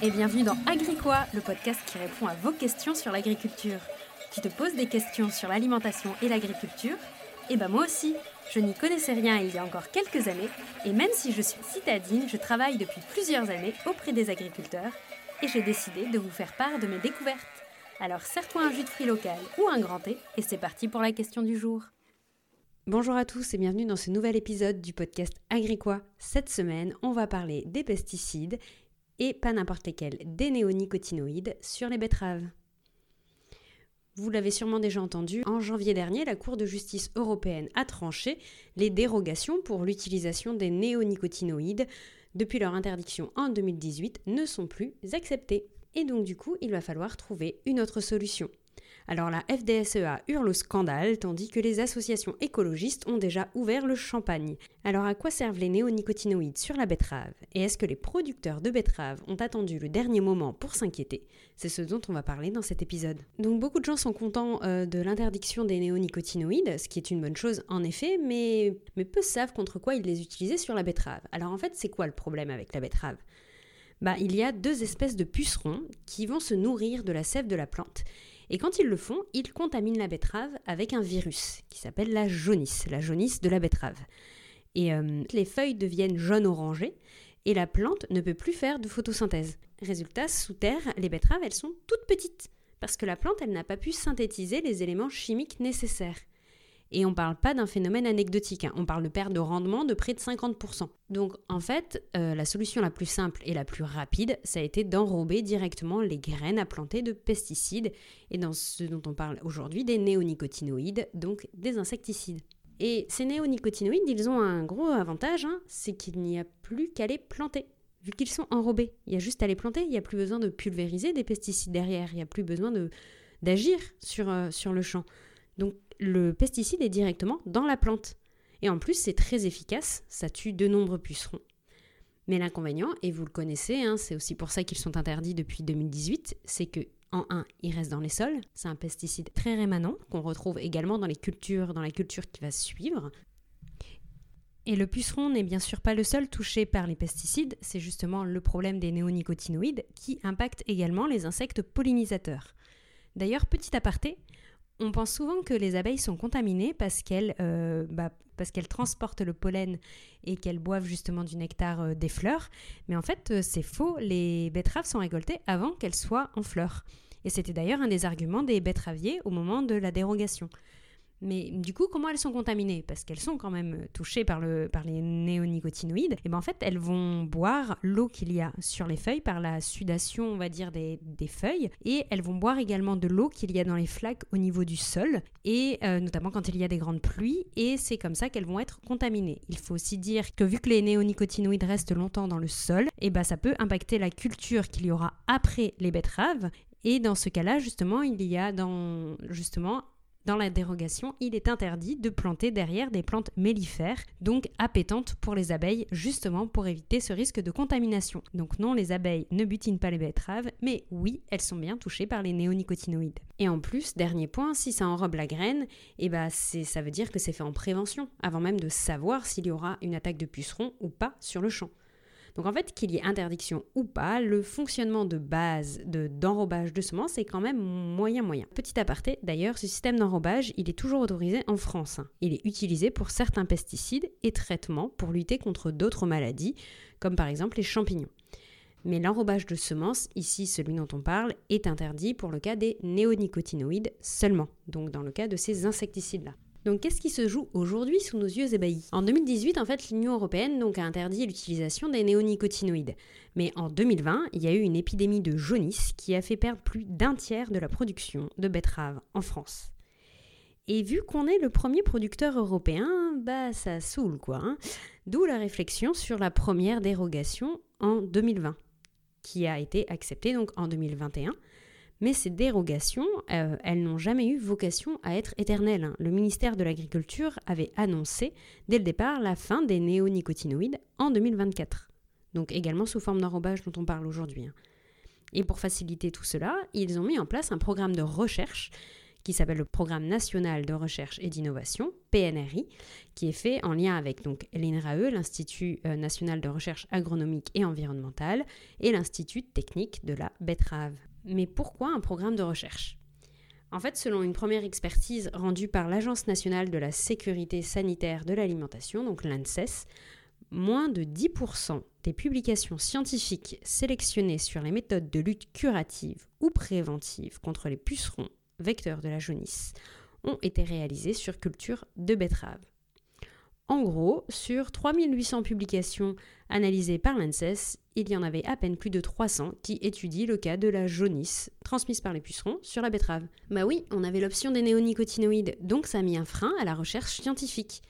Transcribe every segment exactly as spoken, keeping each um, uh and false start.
et bienvenue dans Agricois, le podcast qui répond à vos questions sur l'agriculture. Tu te poses des questions sur l'alimentation et l'agriculture? Et ben moi aussi, je n'y connaissais rien il y a encore quelques années, et même si je suis citadine, je travaille depuis plusieurs années auprès des agriculteurs, et j'ai décidé de vous faire part de mes découvertes. Alors sers-toi un jus de fruits local ou un grand thé, et c'est parti pour la question du jour. Bonjour à tous et bienvenue dans ce nouvel épisode du podcast Agricois. Cette semaine, on va parler des pesticides et pas n'importe lesquels, des néonicotinoïdes sur les betteraves. Vous l'avez sûrement déjà entendu, en janvier dernier, la Cour de justice européenne a tranché les dérogations pour l'utilisation des néonicotinoïdes depuis leur interdiction en deux mille dix-huit ne sont plus acceptées. Et donc du coup, il va falloir trouver une autre solution. Alors la F D S E A hurle au scandale, tandis que les associations écologistes ont déjà ouvert le champagne. Alors à quoi servent les néonicotinoïdes sur la betterave? Et est-ce que les producteurs de betteraves ont attendu le dernier moment pour s'inquiéter? C'est ce dont on va parler dans cet épisode. Donc beaucoup de gens sont contents euh, de l'interdiction des néonicotinoïdes, ce qui est une bonne chose en effet, mais, mais peu savent contre quoi ils les utilisaient sur la betterave. Alors en fait, c'est quoi le problème avec la betterave? Bah, il y a deux espèces de pucerons qui vont se nourrir de la sève de la plante. Et quand ils le font, ils contaminent la betterave avec un virus qui s'appelle la jaunisse, la jaunisse de la betterave. Et euh, les feuilles deviennent jaune-orangé et la plante ne peut plus faire de photosynthèse. Résultat, sous terre, les betteraves, elles sont toutes petites parce que la plante, elle n'a pas pu synthétiser les éléments chimiques nécessaires. Et on ne parle pas d'un phénomène anecdotique, hein. On parle de perte de rendement de près de cinquante pour cent. Donc en fait, euh, la solution la plus simple et la plus rapide, ça a été d'enrober directement les graines à planter de pesticides, et dans ce dont on parle aujourd'hui, des néonicotinoïdes, donc des insecticides. Et ces néonicotinoïdes, ils ont un gros avantage, hein, c'est qu'il n'y a plus qu'à les planter, vu qu'ils sont enrobés. Il y a juste à les planter, il n'y a plus besoin de pulvériser des pesticides derrière, il n'y a plus besoin de, d'agir sur, euh, sur le champ. Donc le pesticide est directement dans la plante. Et en plus, c'est très efficace, ça tue de nombreux pucerons. Mais l'inconvénient, et vous le connaissez, hein, c'est aussi pour ça qu'ils sont interdits depuis deux mille dix-huit, c'est que, en un, ils restent dans les sols. C'est un pesticide très rémanent, qu'on retrouve également dans les cultures, dans la culture qui va suivre. Et le puceron n'est bien sûr pas le seul touché par les pesticides, c'est justement le problème des néonicotinoïdes qui impactent également les insectes pollinisateurs. D'ailleurs, petit aparté, on pense souvent que les abeilles sont contaminées parce qu'elles, euh, bah, parce qu'elles transportent le pollen et qu'elles boivent justement du nectar euh, des fleurs. Mais en fait, euh, c'est faux, les betteraves sont récoltées avant qu'elles soient en fleurs. Et c'était d'ailleurs un des arguments des betteraviers au moment de la dérogation. Mais du coup, comment elles sont contaminées? Parce qu'elles sont quand même touchées par, le, par les néonicotinoïdes. Et bien en fait, elles vont boire l'eau qu'il y a sur les feuilles par la sudation, on va dire, des, des feuilles. Et elles vont boire également de l'eau qu'il y a dans les flaques au niveau du sol, et euh, notamment quand il y a des grandes pluies. Et c'est comme ça qu'elles vont être contaminées. Il faut aussi dire que vu que les néonicotinoïdes restent longtemps dans le sol, et bien ça peut impacter la culture qu'il y aura après les betteraves. Et dans ce cas-là, justement, il y a dans... justement... Dans la dérogation, il est interdit de planter derrière des plantes mellifères, donc appétentes pour les abeilles, justement pour éviter ce risque de contamination. Donc non, les abeilles ne butinent pas les betteraves, mais oui, elles sont bien touchées par les néonicotinoïdes. Et en plus, dernier point, si ça enrobe la graine, eh ben c'est, ça veut dire que c'est fait en prévention, avant même de savoir s'il y aura une attaque de pucerons ou pas sur le champ. Donc en fait, qu'il y ait interdiction ou pas, le fonctionnement de base de, d'enrobage de semences est quand même moyen moyen. Petit aparté, d'ailleurs, ce système d'enrobage, il est toujours autorisé en France. Il est utilisé pour certains pesticides et traitements pour lutter contre d'autres maladies, comme par exemple les champignons. Mais l'enrobage de semences, ici celui dont on parle, est interdit pour le cas des néonicotinoïdes seulement, donc dans le cas de ces insecticides-là. Donc qu'est-ce qui se joue aujourd'hui sous nos yeux ébahis? En deux mille dix-huit, en fait, l'Union européenne donc, a interdit l'utilisation des néonicotinoïdes. Mais en deux mille vingt, il y a eu une épidémie de jaunisse qui a fait perdre plus d'un tiers de la production de betteraves en France. Et vu qu'on est le premier producteur européen, bah ça saoule quoi. Hein, d'où la réflexion sur la première dérogation en deux mille vingt, qui a été acceptée donc en deux mille vingt et un. Mais ces dérogations, euh, elles n'ont jamais eu vocation à être éternelles. Le ministère de l'Agriculture avait annoncé dès le départ la fin des néonicotinoïdes en deux mille vingt-quatre. Donc également sous forme d'enrobage dont on parle aujourd'hui. Et pour faciliter tout cela, ils ont mis en place un programme de recherche qui s'appelle le Programme National de Recherche et d'Innovation, P N R I, qui est fait en lien avec donc, l'I N R A E, l'Institut National de Recherche Agronomique et Environnementale, et l'Institut Technique de la Betterave. Mais pourquoi un programme de recherche ? En fait, selon une première expertise rendue par l'Agence nationale de la sécurité sanitaire de l'alimentation, donc l'ANSES, moins de dix pour cent des publications scientifiques sélectionnées sur les méthodes de lutte curative ou préventive contre les pucerons, vecteurs de la jaunisse, ont été réalisées sur culture de betterave. En gros, sur trois mille huit cents publications analysées par l'ANSES, il y en avait à peine plus de trois cents qui étudient le cas de la jaunisse transmise par les pucerons sur la betterave. Bah oui, on avait l'option des néonicotinoïdes, donc ça a mis un frein à la recherche scientifique.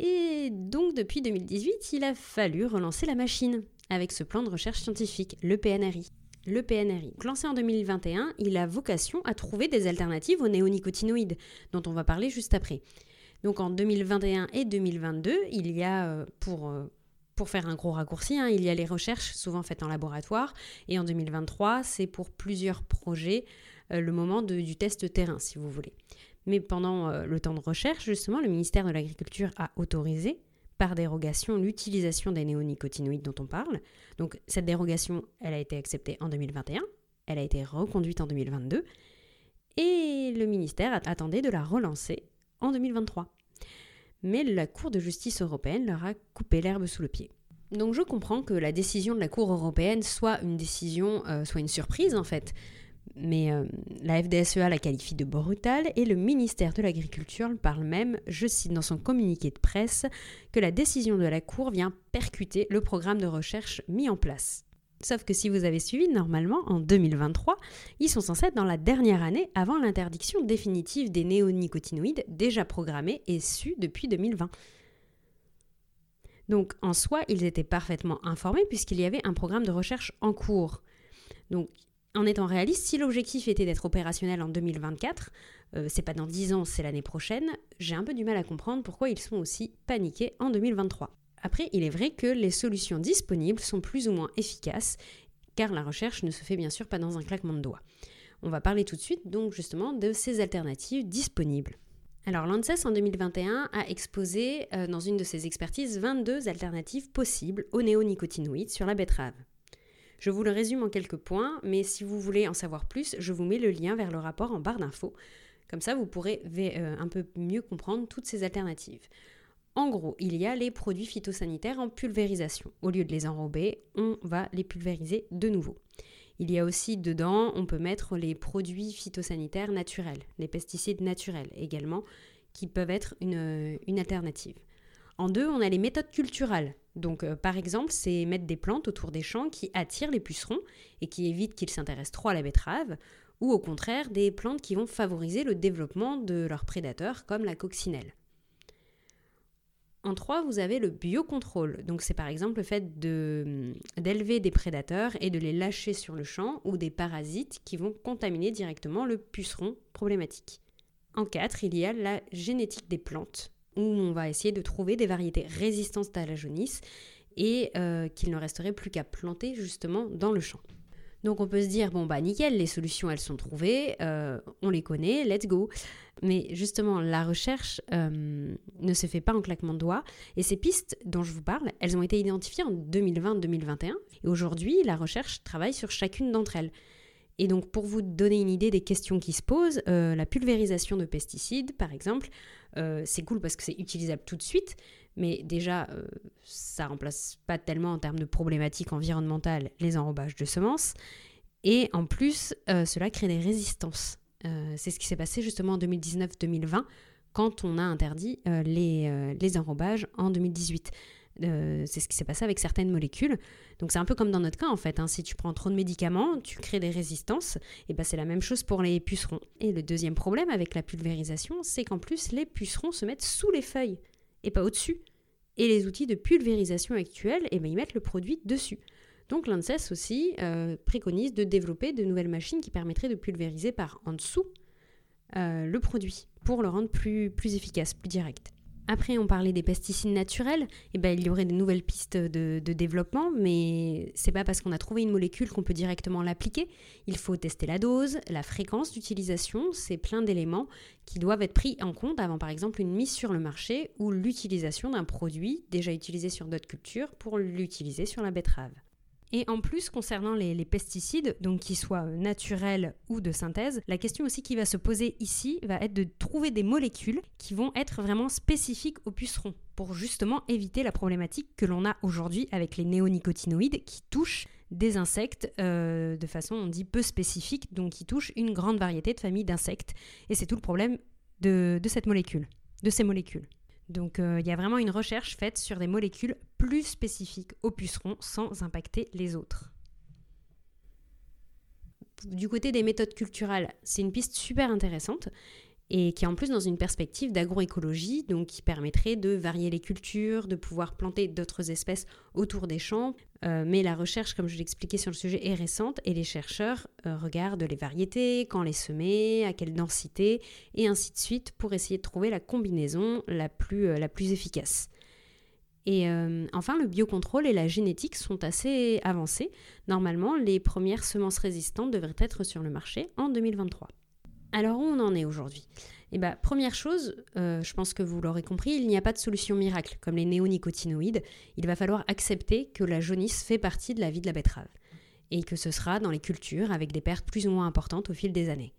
Et donc depuis deux mille dix-huit, il a fallu relancer la machine avec ce plan de recherche scientifique, le P N R I. Le P N R I, lancé en deux mille vingt et un, il a vocation à trouver des alternatives aux néonicotinoïdes, dont on va parler juste après. Donc en deux mille vingt et un et deux mille vingt-deux, il y a, pour, pour faire un gros raccourci, hein, il y a les recherches souvent faites en laboratoire, et en deux mille vingt-trois, c'est pour plusieurs projets euh, le moment de, du test terrain, si vous voulez. Mais pendant euh, le temps de recherche, justement, le ministère de l'Agriculture a autorisé, par dérogation, l'utilisation des néonicotinoïdes dont on parle. Donc cette dérogation, elle a été acceptée en deux mille vingt et un, elle a été reconduite en deux mille vingt-deux, et le ministère attendait de la relancer en deux mille vingt-trois. Mais la Cour de justice européenne leur a coupé l'herbe sous le pied. Donc je comprends que la décision de la Cour européenne soit une décision, euh, soit une surprise en fait, mais euh, la F D S E A la qualifie de brutale et le ministère de l'Agriculture parle même, je cite dans son communiqué de presse, que la décision de la Cour vient percuter le programme de recherche mis en place. Sauf que si vous avez suivi, normalement, en deux mille vingt-trois, ils sont censés être dans la dernière année avant l'interdiction définitive des néonicotinoïdes déjà programmés et sus depuis deux mille vingt. Donc, en soi, ils étaient parfaitement informés puisqu'il y avait un programme de recherche en cours. Donc, en étant réaliste, si l'objectif était d'être opérationnel en deux mille vingt-quatre, euh, c'est pas dans dix ans, c'est l'année prochaine, j'ai un peu du mal à comprendre pourquoi ils sont aussi paniqués en deux mille vingt-trois. Après, il est vrai que les solutions disponibles sont plus ou moins efficaces, car la recherche ne se fait bien sûr pas dans un claquement de doigts. On va parler tout de suite donc justement de ces alternatives disponibles. Alors l'ANSES en deux mille vingt et un a exposé euh, dans une de ses expertises vingt-deux alternatives possibles aux néonicotinoïdes sur la betterave. Je vous le résume en quelques points, mais si vous voulez en savoir plus, je vous mets le lien vers le rapport en barre d'infos. Comme ça, vous pourrez euh, un peu mieux comprendre toutes ces alternatives. En gros, il y a les produits phytosanitaires en pulvérisation. Au lieu de les enrober, on va les pulvériser de nouveau. Il y a aussi dedans, on peut mettre les produits phytosanitaires naturels, les pesticides naturels également, qui peuvent être une, une alternative. En deux, on a les méthodes culturales. Donc euh, par exemple, c'est mettre des plantes autour des champs qui attirent les pucerons et qui évitent qu'ils s'intéressent trop à la betterave, ou au contraire, des plantes qui vont favoriser le développement de leurs prédateurs comme la coccinelle. En trois, vous avez le biocontrôle. Donc c'est par exemple le fait de, d'élever des prédateurs et de les lâcher sur le champ ou des parasites qui vont contaminer directement le puceron problématique. En quatre, il y a la génétique des plantes où on va essayer de trouver des variétés résistantes à la jaunisse et euh, qu'il ne resterait plus qu'à planter justement dans le champ. Donc on peut se dire, bon bah nickel, les solutions elles sont trouvées, euh, on les connaît, let's go. Mais justement, la recherche euh, ne se fait pas en claquement de doigts et ces pistes dont je vous parle, elles ont été identifiées en deux mille vingt deux mille vingt et un et aujourd'hui, la recherche travaille sur chacune d'entre elles. Et donc pour vous donner une idée des questions qui se posent, euh, la pulvérisation de pesticides par exemple, euh, c'est cool parce que c'est utilisable tout de suite, mais déjà euh, ça ne remplace pas tellement en termes de problématiques environnementales les enrobages de semences, et en plus euh, cela crée des résistances. Euh, c'est ce qui s'est passé justement en deux mille dix-neuf deux mille vingt quand on a interdit euh, les, euh, les enrobages en deux mille dix-huit. Euh, c'est ce qui s'est passé avec certaines molécules. Donc c'est un peu comme dans notre cas en fait, hein. Si tu prends trop de médicaments, tu crées des résistances, et ben c'est la même chose pour les pucerons. Et le deuxième problème avec la pulvérisation, c'est qu'en plus les pucerons se mettent sous les feuilles et pas au-dessus. Et les outils de pulvérisation actuels, et ben ils mettent le produit dessus. Donc l'ANSES aussi euh, préconise de développer de nouvelles machines qui permettraient de pulvériser par en dessous euh, le produit pour le rendre plus, plus efficace, plus direct. Après, on parlait des pesticides naturels. Eh ben, il y aurait des nouvelles pistes de, de développement, mais ce n'est pas parce qu'on a trouvé une molécule qu'on peut directement l'appliquer. Il faut tester la dose, la fréquence d'utilisation. C'est plein d'éléments qui doivent être pris en compte avant, par exemple, une mise sur le marché ou l'utilisation d'un produit déjà utilisé sur d'autres cultures pour l'utiliser sur la betterave. Et en plus, concernant les, les pesticides, donc qu'ils soient naturels ou de synthèse, la question aussi qui va se poser ici va être de trouver des molécules qui vont être vraiment spécifiques aux pucerons pour justement éviter la problématique que l'on a aujourd'hui avec les néonicotinoïdes qui touchent des insectes euh, de façon, on dit, peu spécifique, donc qui touchent une grande variété de familles d'insectes. Et c'est tout le problème de, de cette molécule, de ces molécules. Donc euh, il y a vraiment une recherche faite sur des molécules plus spécifiques aux pucerons sans impacter les autres. Du côté des méthodes culturales, c'est une piste super intéressante et qui est en plus dans une perspective d'agroécologie, donc qui permettrait de varier les cultures, de pouvoir planter d'autres espèces autour des champs. Euh, mais la recherche, comme je l'expliquais sur le sujet, est récente et les chercheurs euh, regardent les variétés, quand les semer, à quelle densité, et ainsi de suite, pour essayer de trouver la combinaison la plus, euh, la plus efficace. Et euh, enfin, le biocontrôle et la génétique sont assez avancés. Normalement, les premières semences résistantes devraient être sur le marché en deux mille vingt-trois. Alors où on en est aujourd'hui ? Eh bien, première chose, euh, je pense que vous l'aurez compris, il n'y a pas de solution miracle comme les néonicotinoïdes. Il va falloir accepter que la jaunisse fait partie de la vie de la betterave et que ce sera dans les cultures avec des pertes plus ou moins importantes au fil des années.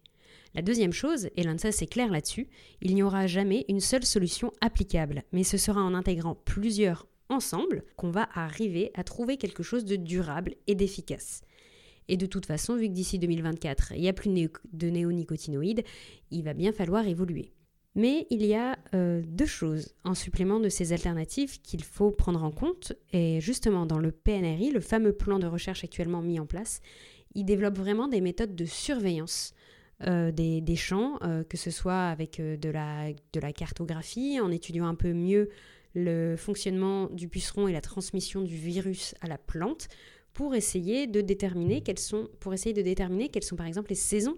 La deuxième chose, et l'A N S A S c'est clair là-dessus, il n'y aura jamais une seule solution applicable, mais ce sera en intégrant plusieurs ensemble qu'on va arriver à trouver quelque chose de durable et d'efficace. Et de toute façon, vu que d'ici deux mille vingt-quatre, il n'y a plus de néonicotinoïdes, il va bien falloir évoluer. Mais il y a euh, deux choses en supplément de ces alternatives qu'il faut prendre en compte. Et justement, dans le P N R I, le fameux plan de recherche actuellement mis en place, il développe vraiment des méthodes de surveillance euh, des, des champs, euh, que ce soit avec euh, de la, de la cartographie, en étudiant un peu mieux le fonctionnement du puceron et la transmission du virus à la plante, pour essayer de déterminer quelles sont, pour essayer de déterminer quelles sont par exemple les saisons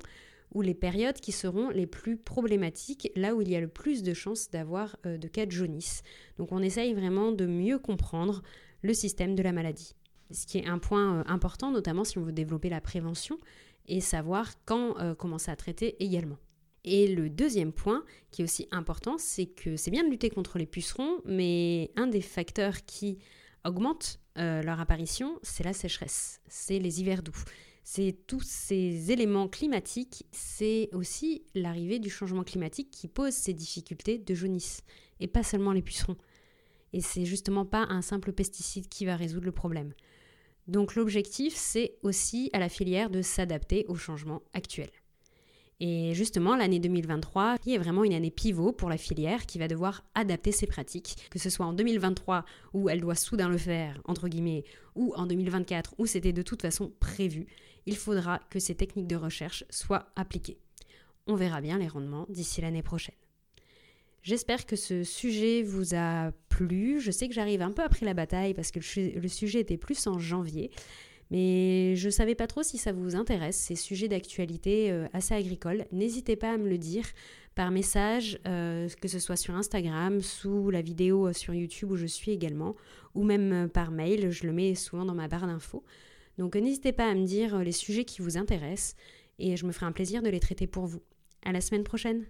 ou les périodes qui seront les plus problématiques, là où il y a le plus de chances d'avoir euh, de cas de jaunisse. Donc on essaye vraiment de mieux comprendre le système de la maladie. Ce qui est un point euh, important, notamment si on veut développer la prévention et savoir quand euh, commencer à traiter également. Et le deuxième point qui est aussi important, c'est que c'est bien de lutter contre les pucerons, mais un des facteurs qui augmente Euh, leur apparition, c'est la sécheresse, c'est les hivers doux, c'est tous ces éléments climatiques, c'est aussi l'arrivée du changement climatique qui pose ces difficultés de jaunisse, et pas seulement les pucerons. Et c'est justement pas un simple pesticide qui va résoudre le problème. Donc l'objectif, c'est aussi à la filière de s'adapter aux changements actuels. Et justement, l'année deux mille vingt-trois est vraiment une année pivot pour la filière qui va devoir adapter ses pratiques, que ce soit en deux mille vingt-trois où elle doit soudain le faire, entre guillemets, ou en deux mille vingt-quatre où c'était de toute façon prévu, il faudra que ces techniques de recherche soient appliquées. On verra bien les rendements d'ici l'année prochaine. J'espère que ce sujet vous a plu. Je sais que j'arrive un peu après la bataille parce que le sujet était plus en janvier. Mais je ne savais pas trop si ça vous intéresse, ces sujets d'actualité assez agricoles. N'hésitez pas à me le dire par message, euh, que ce soit sur Instagram, sous la vidéo sur YouTube où je suis également, ou même par mail, je le mets souvent dans ma barre d'infos. Donc n'hésitez pas à me dire les sujets qui vous intéressent et je me ferai un plaisir de les traiter pour vous. À la semaine prochaine!